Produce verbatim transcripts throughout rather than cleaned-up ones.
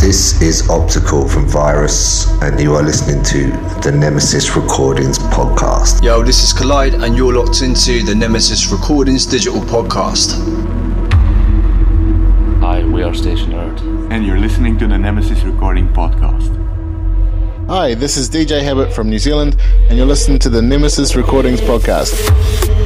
This is Optical from Virus, and you are listening to the Nemesis Recordings podcast. Yo, this is Collide, and you're locked into the Nemesis Recordings digital podcast. Hi, we are Station Earth, and you're listening to the Nemesis Recording podcast. Hi, this is D J Habit from New Zealand, and you're listening to the Nemesis Recordings podcast.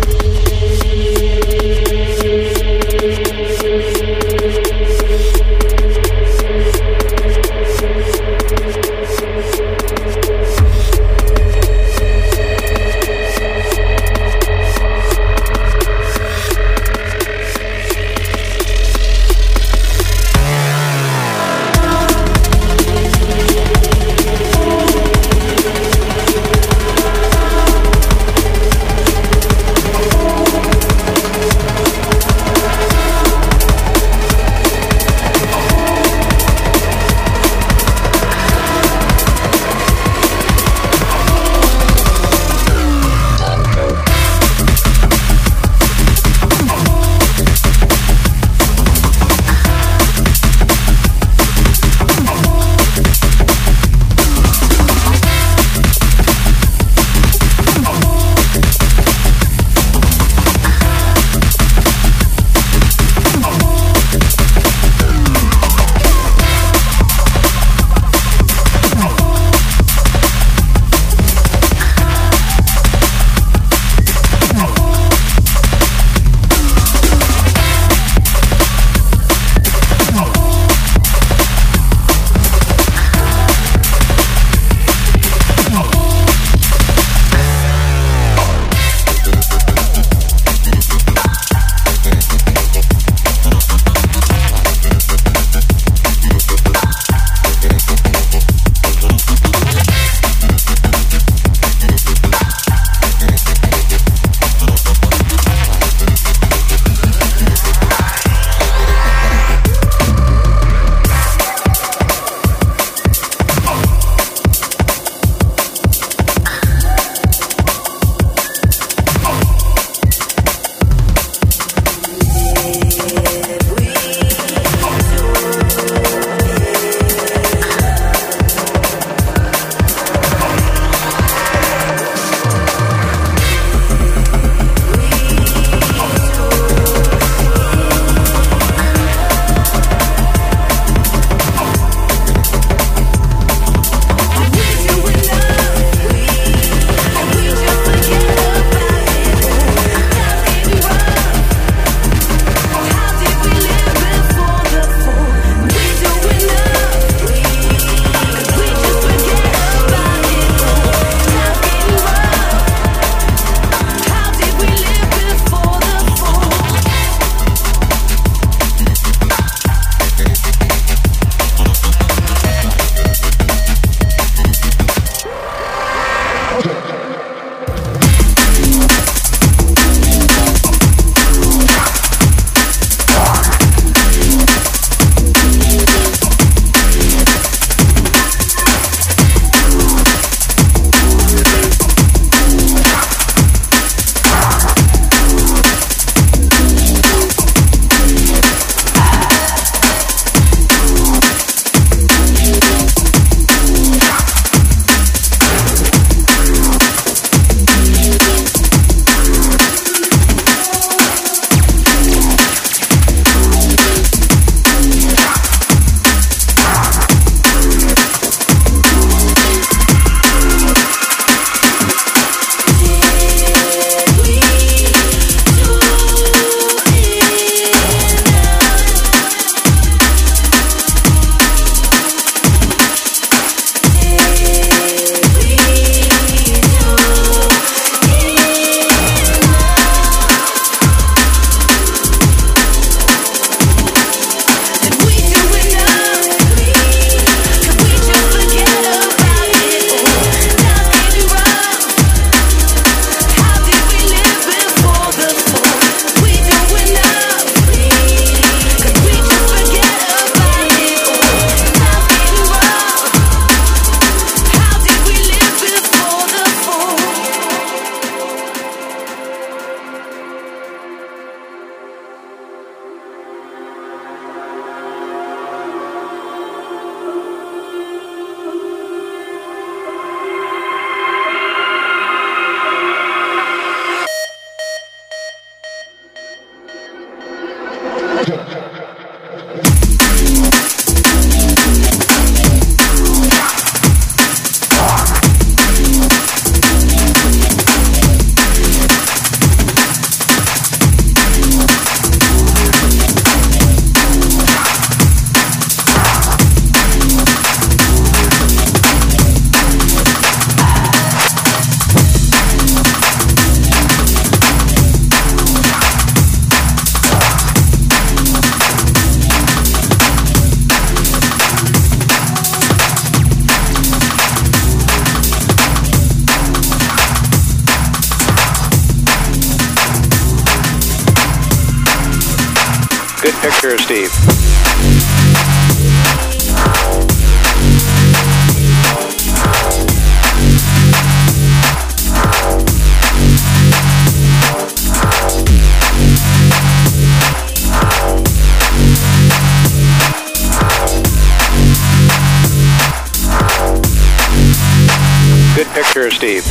Picture of Steve. Picture of Steve.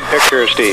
Picture of Steve.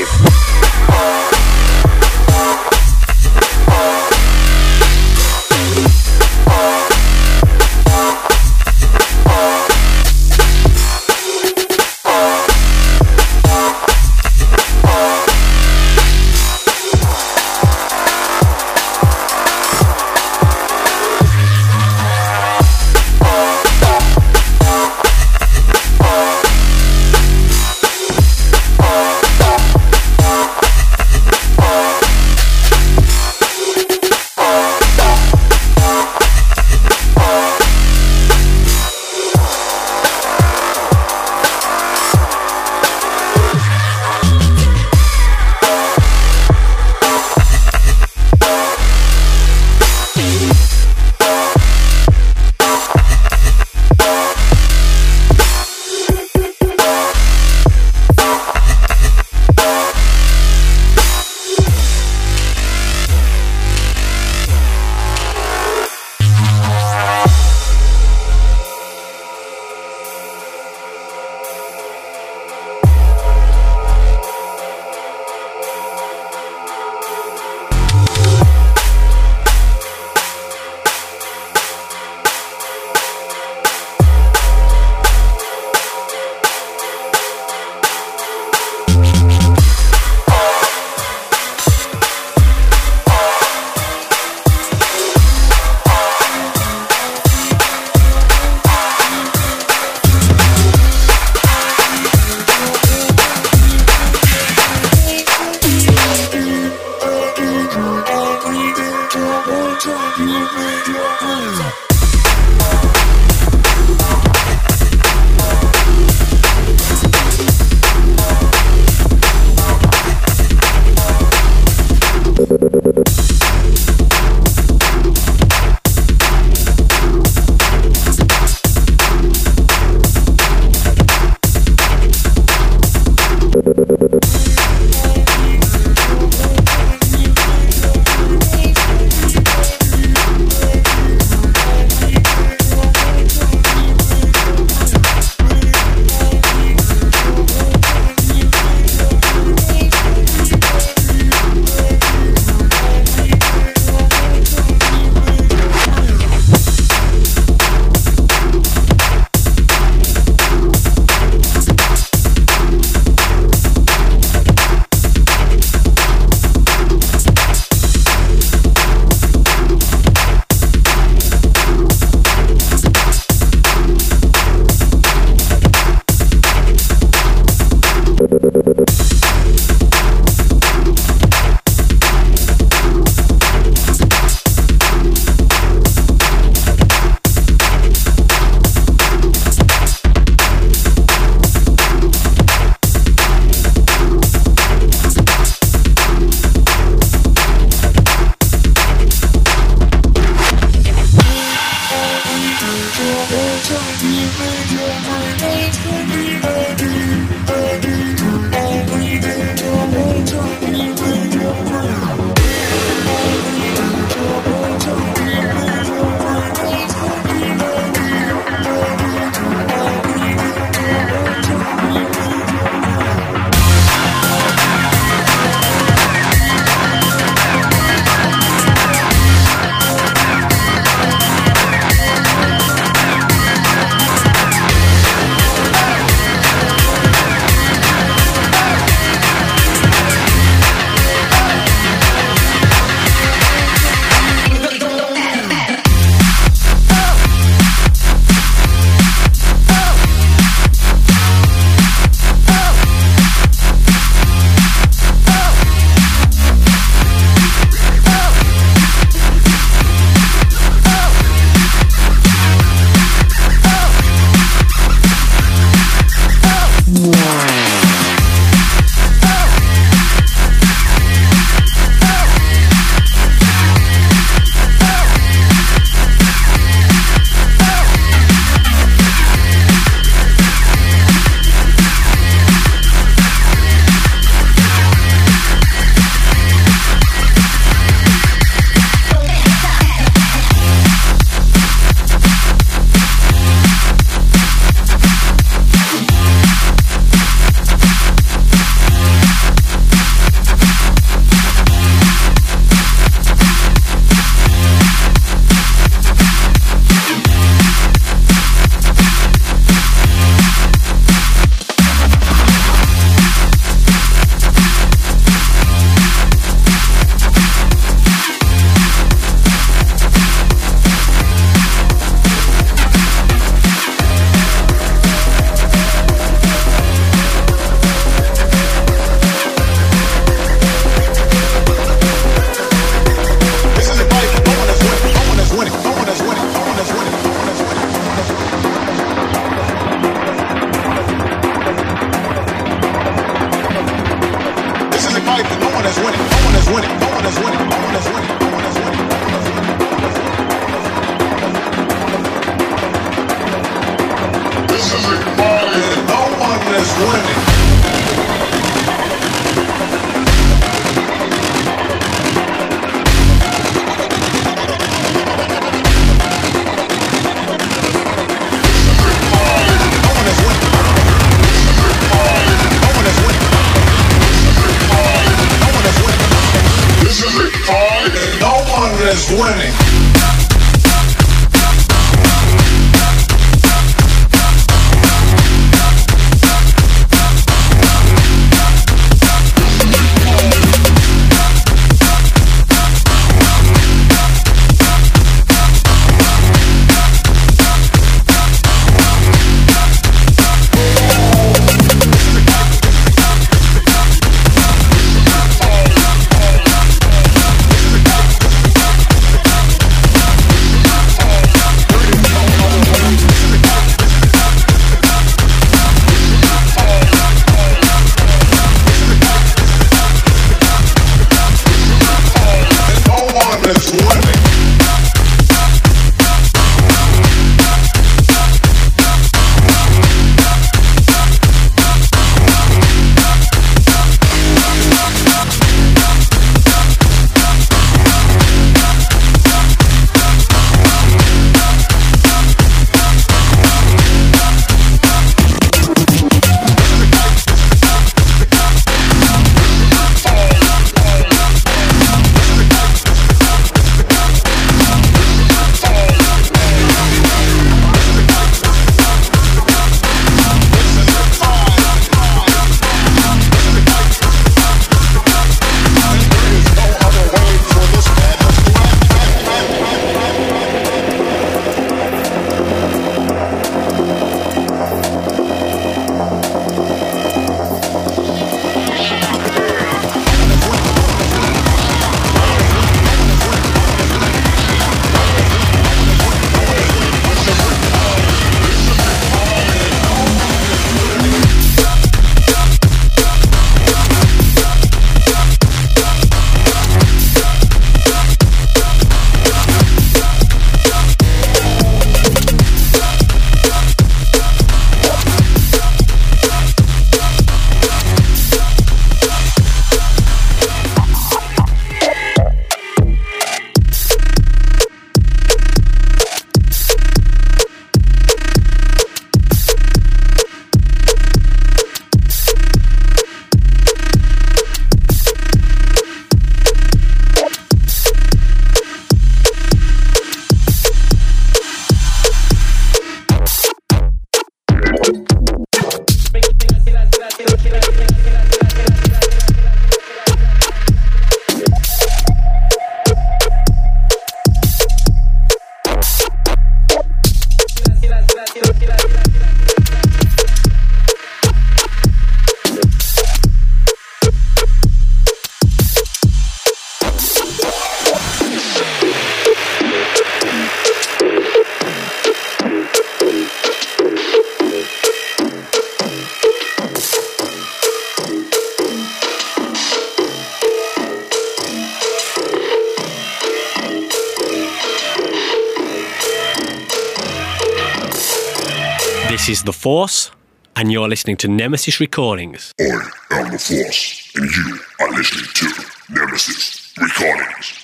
This is The Force, and you're listening to Nemesis Recordings. I am The Force, and you are listening to Nemesis Recordings.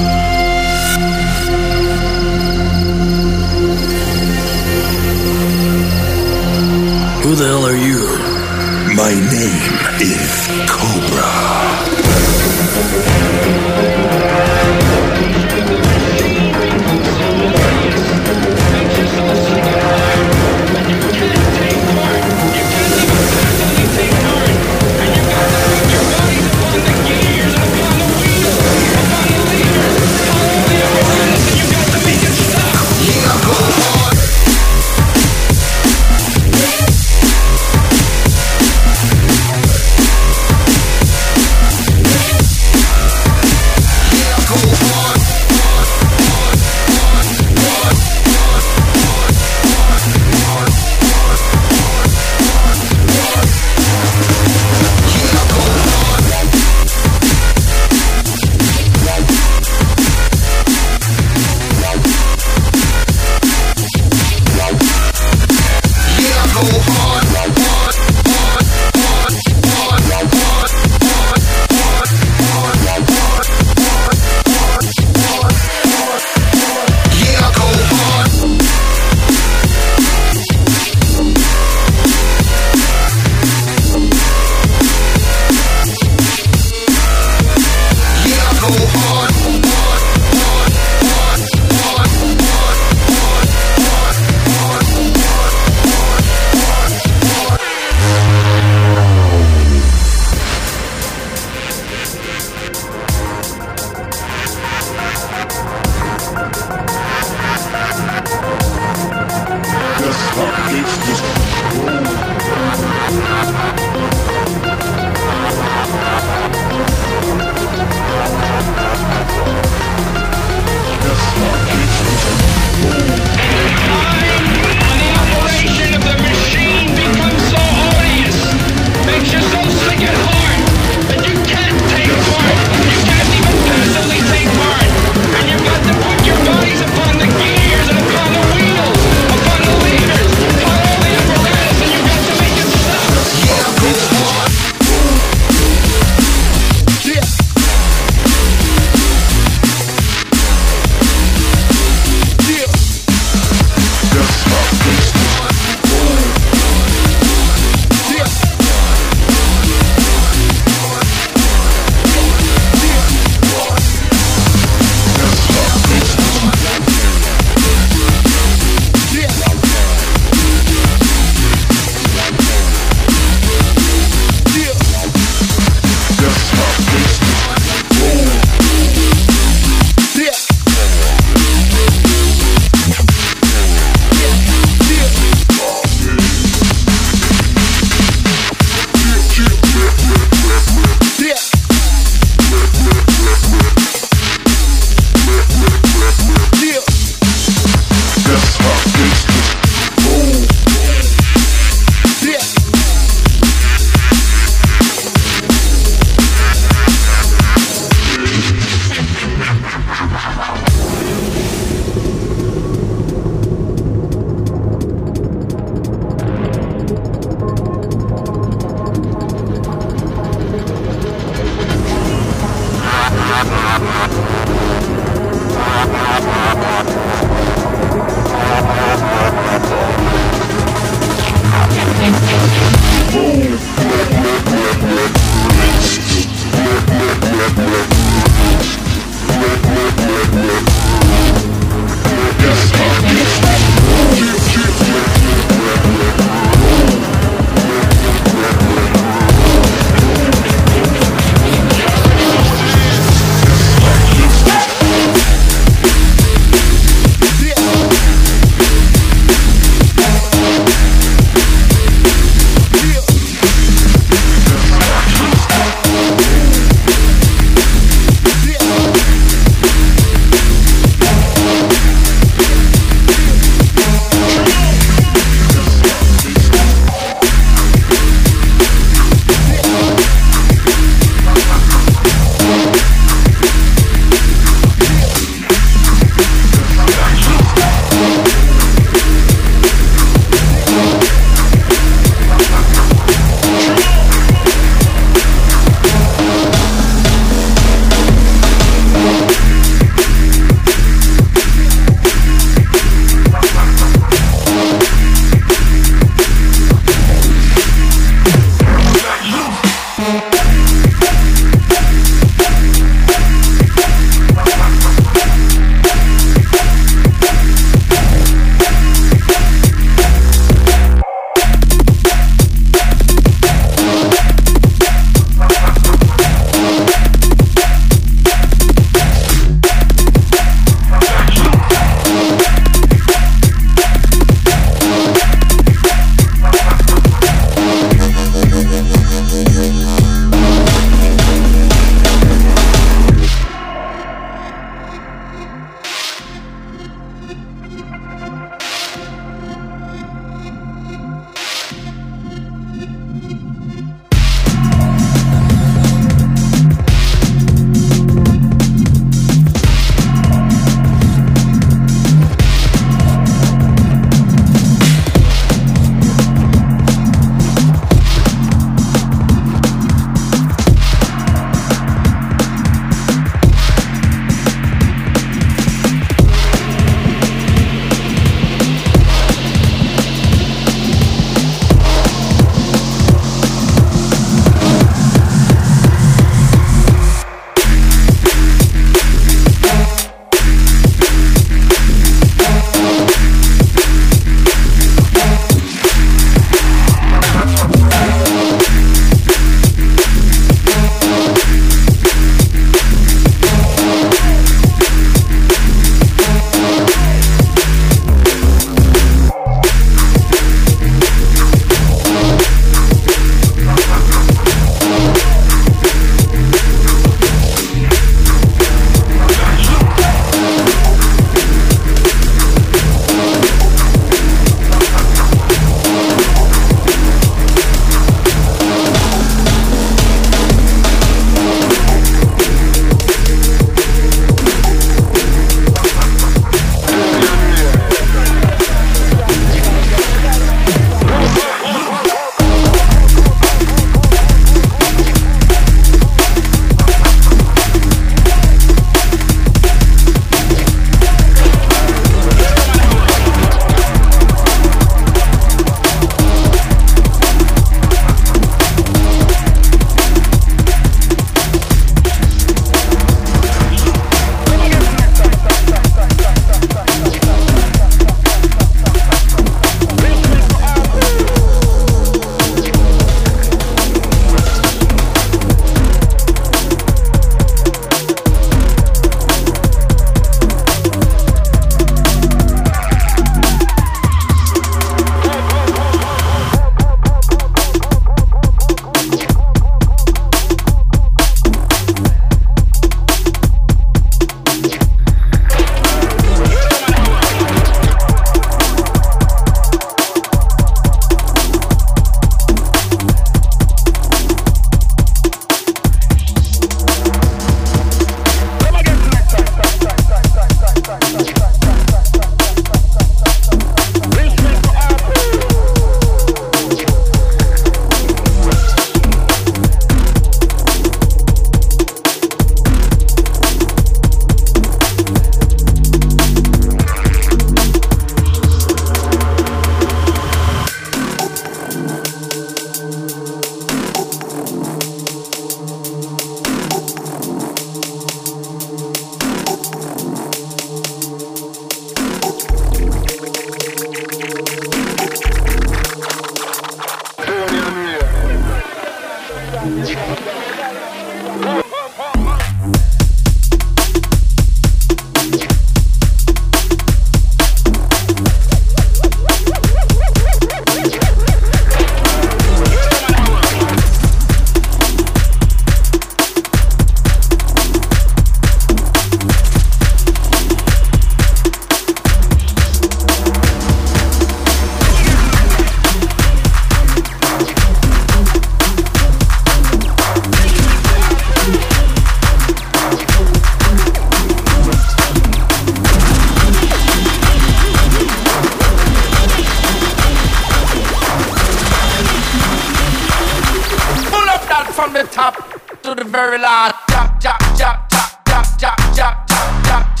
very loud. Drop, drop, drop, drop, drop, drop, drop, drop, drop, drop, drop, drop, drop,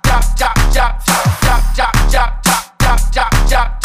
drop, drop, drop, drop, drop, drop, drop,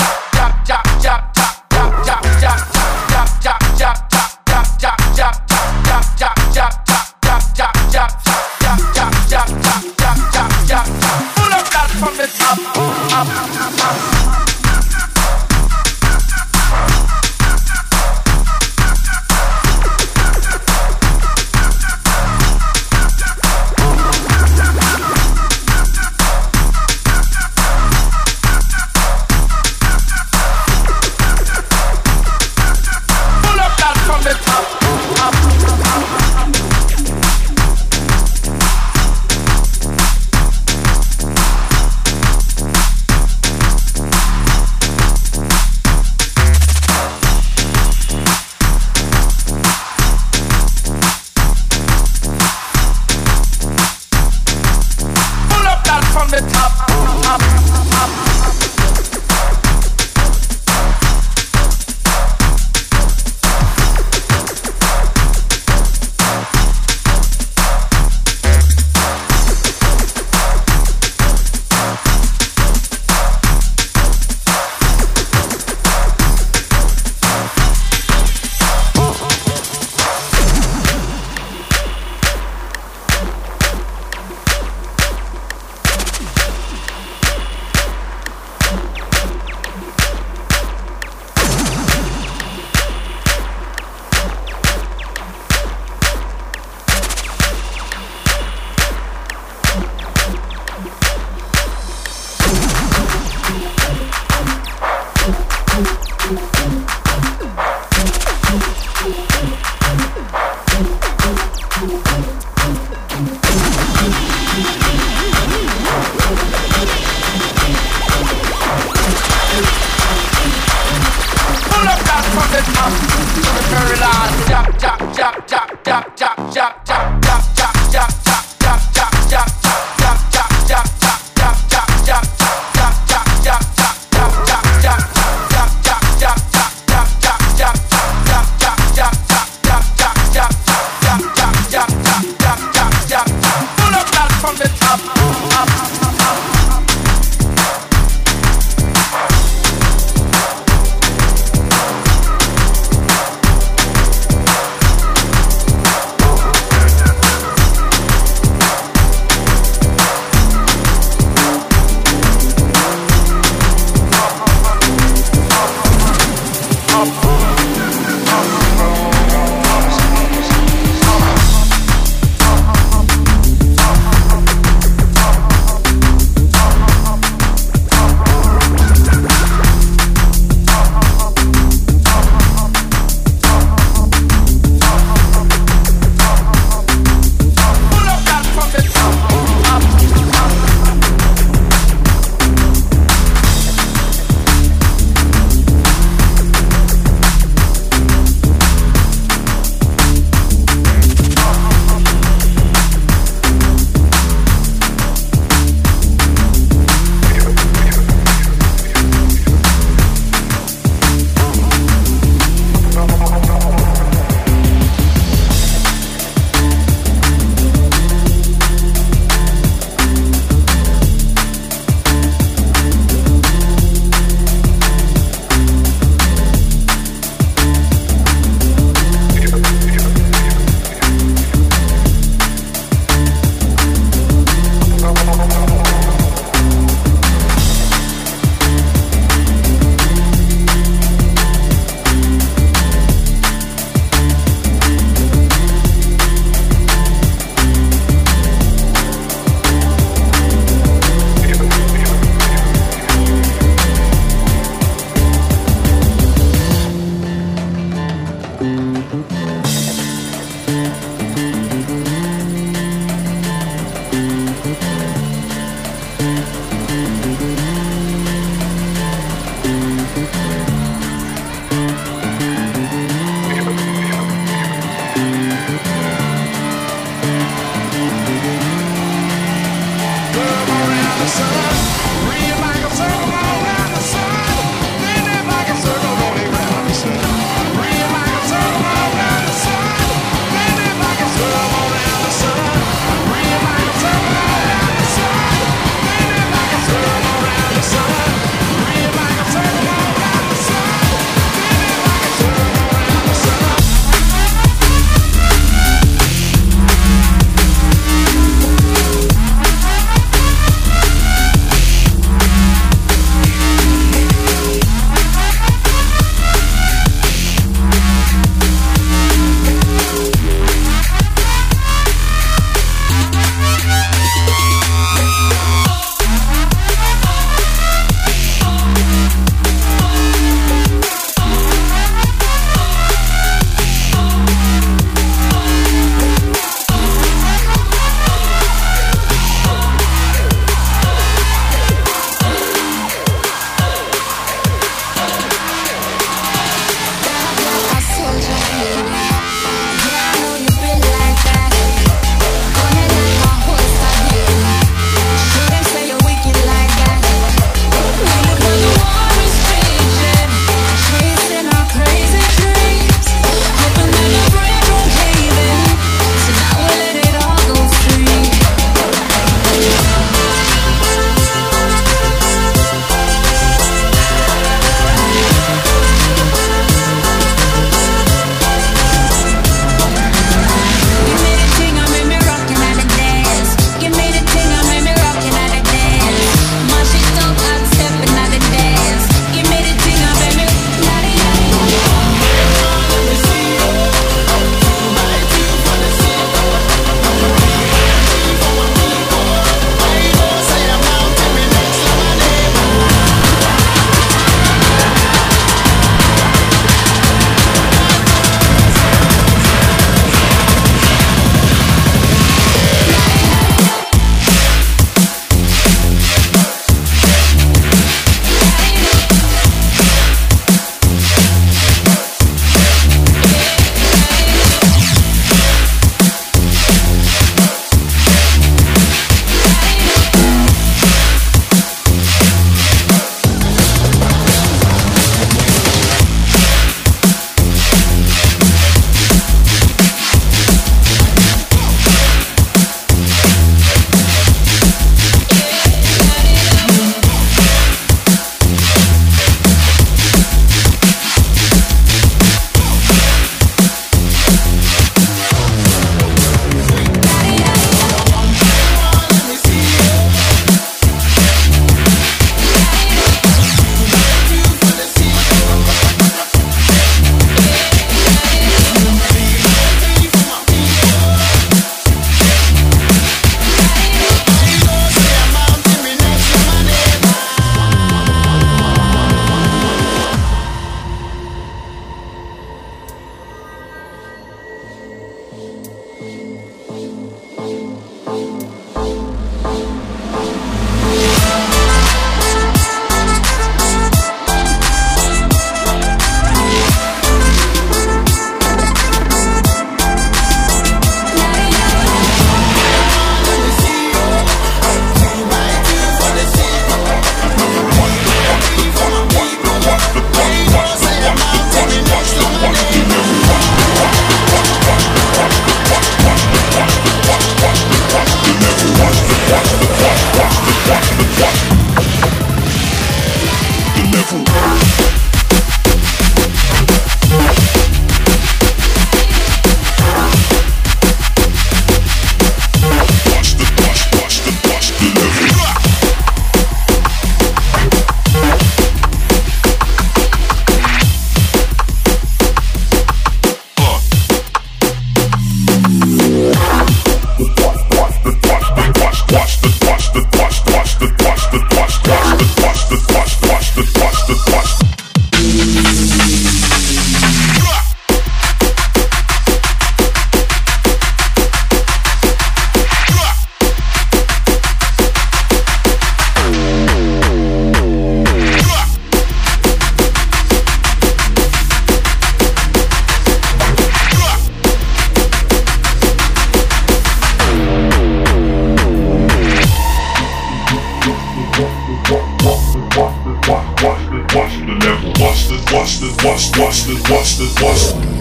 watch this, watch, watch this, watch this, watch this.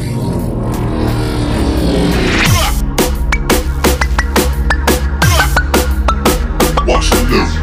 Watch the lyrics.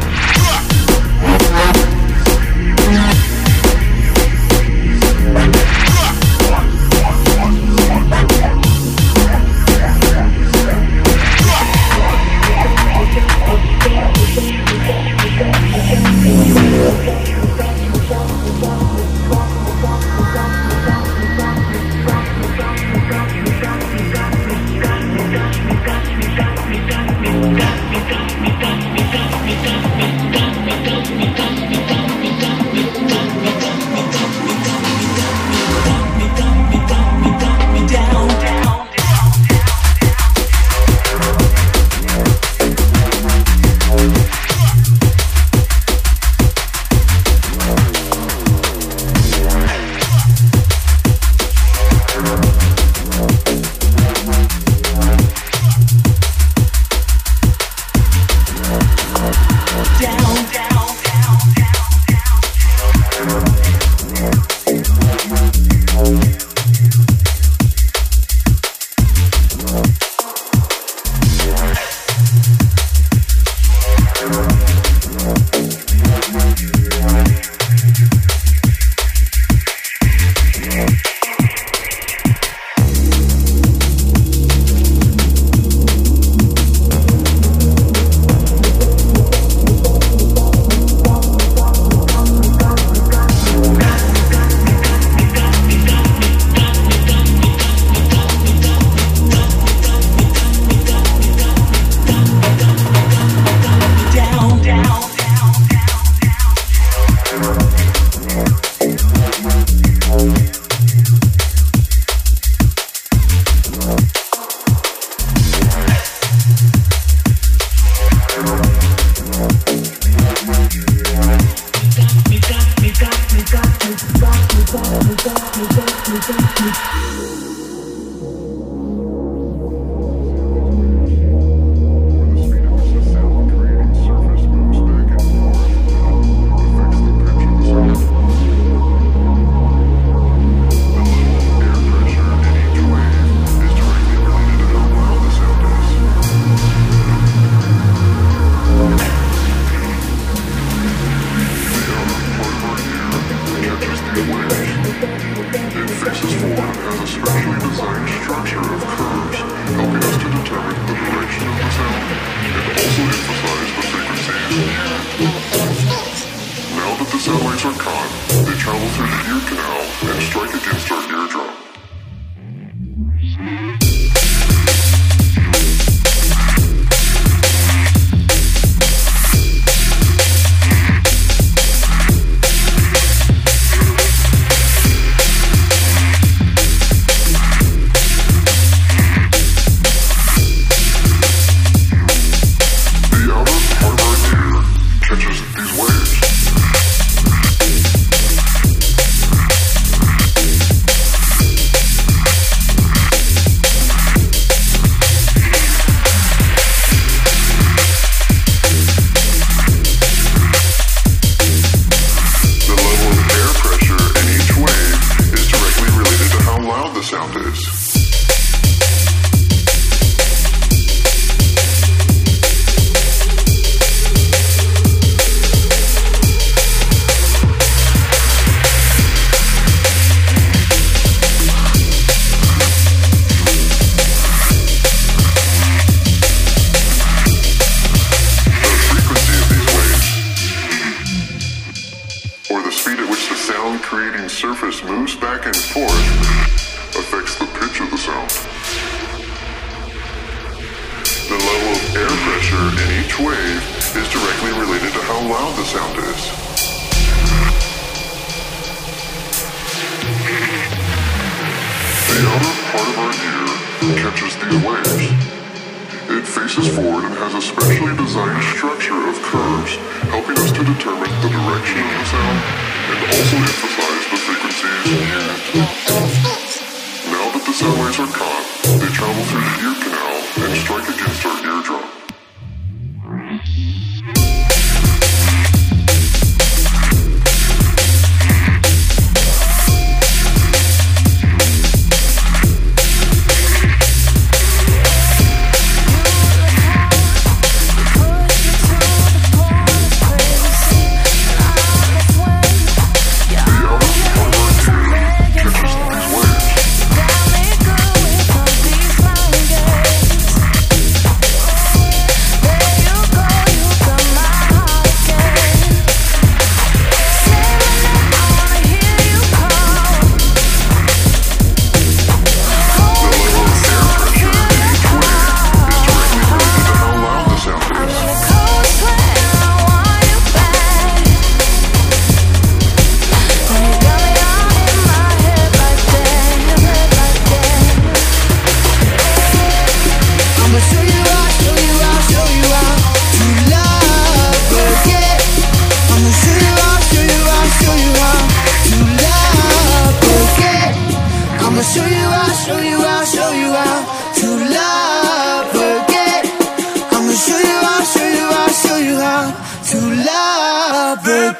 habit.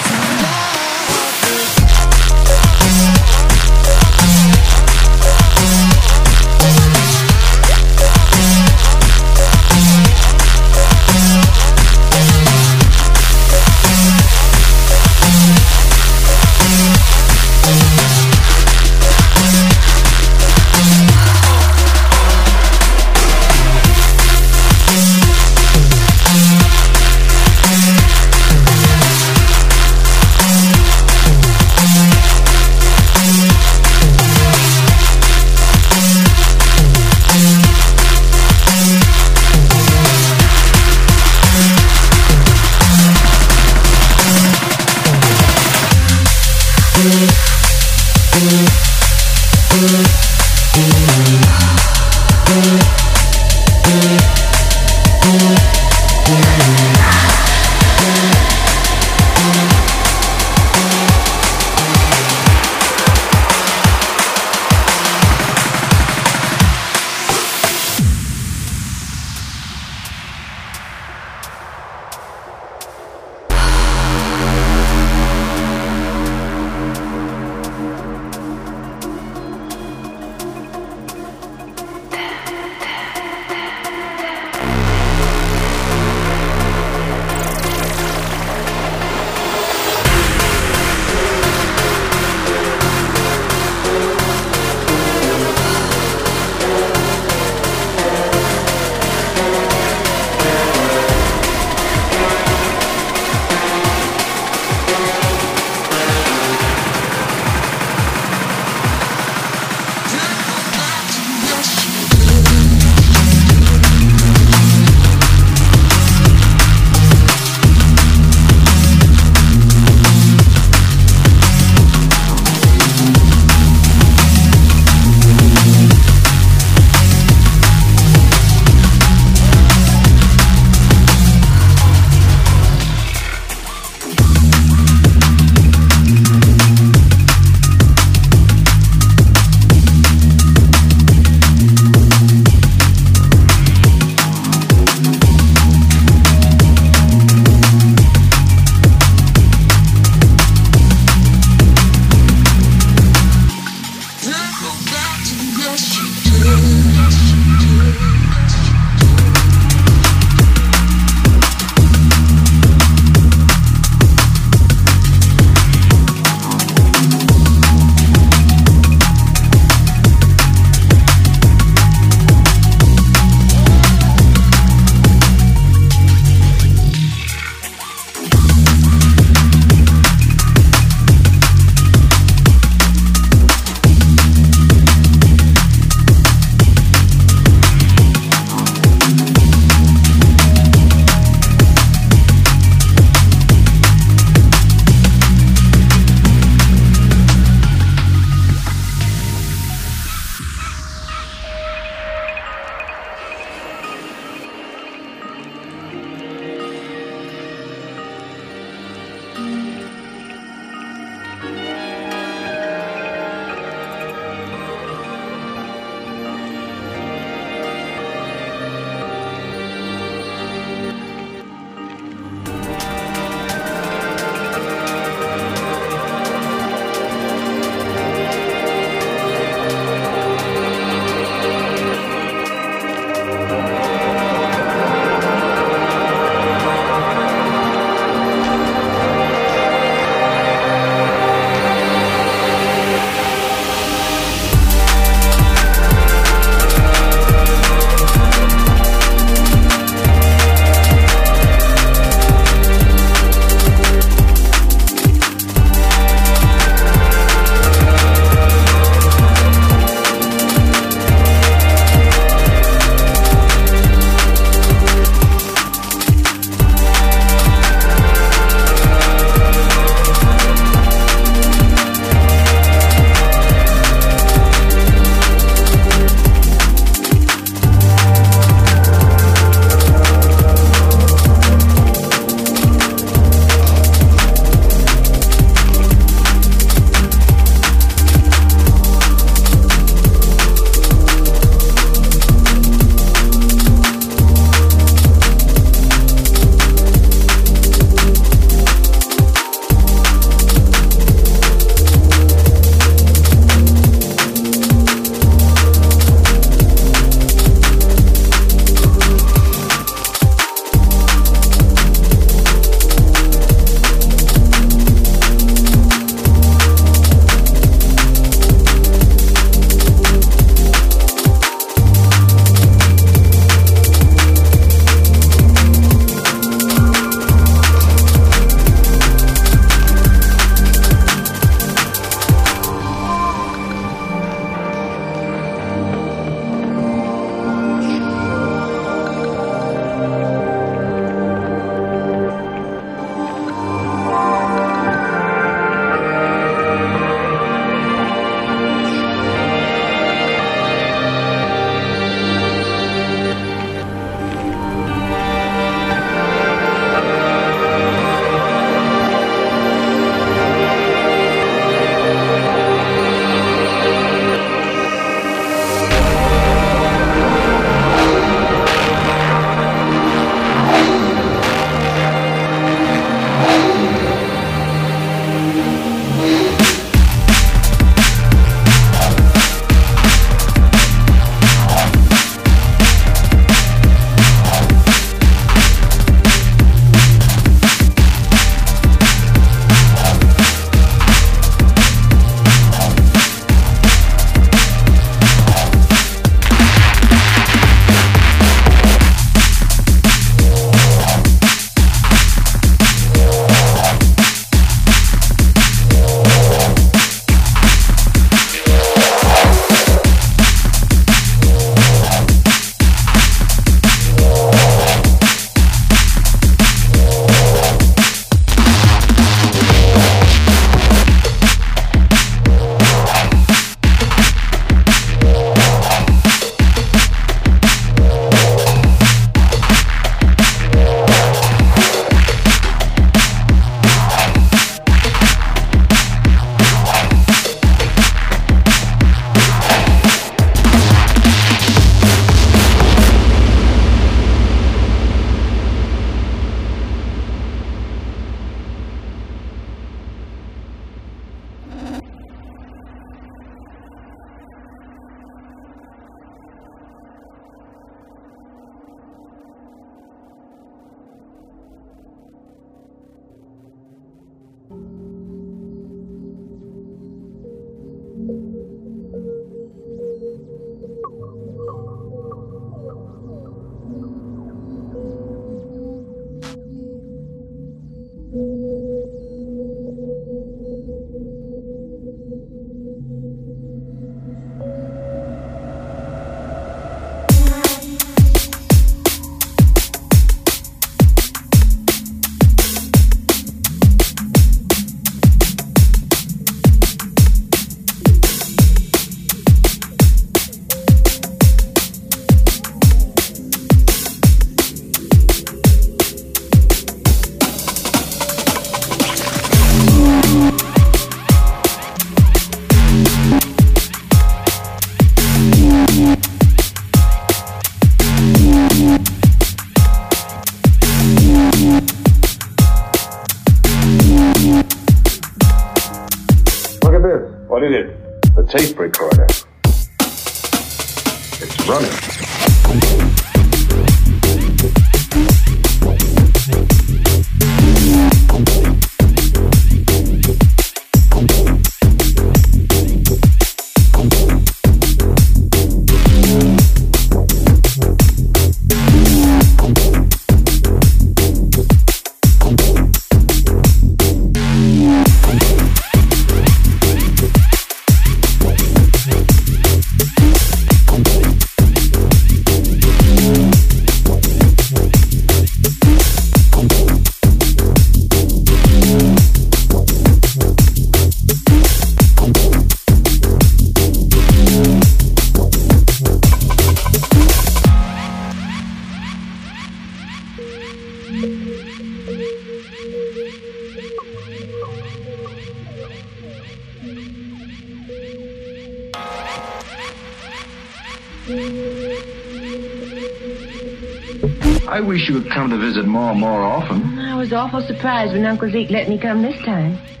I wish you would come to visit Ma more often. I was awful surprised when Uncle Zeke let me come this time.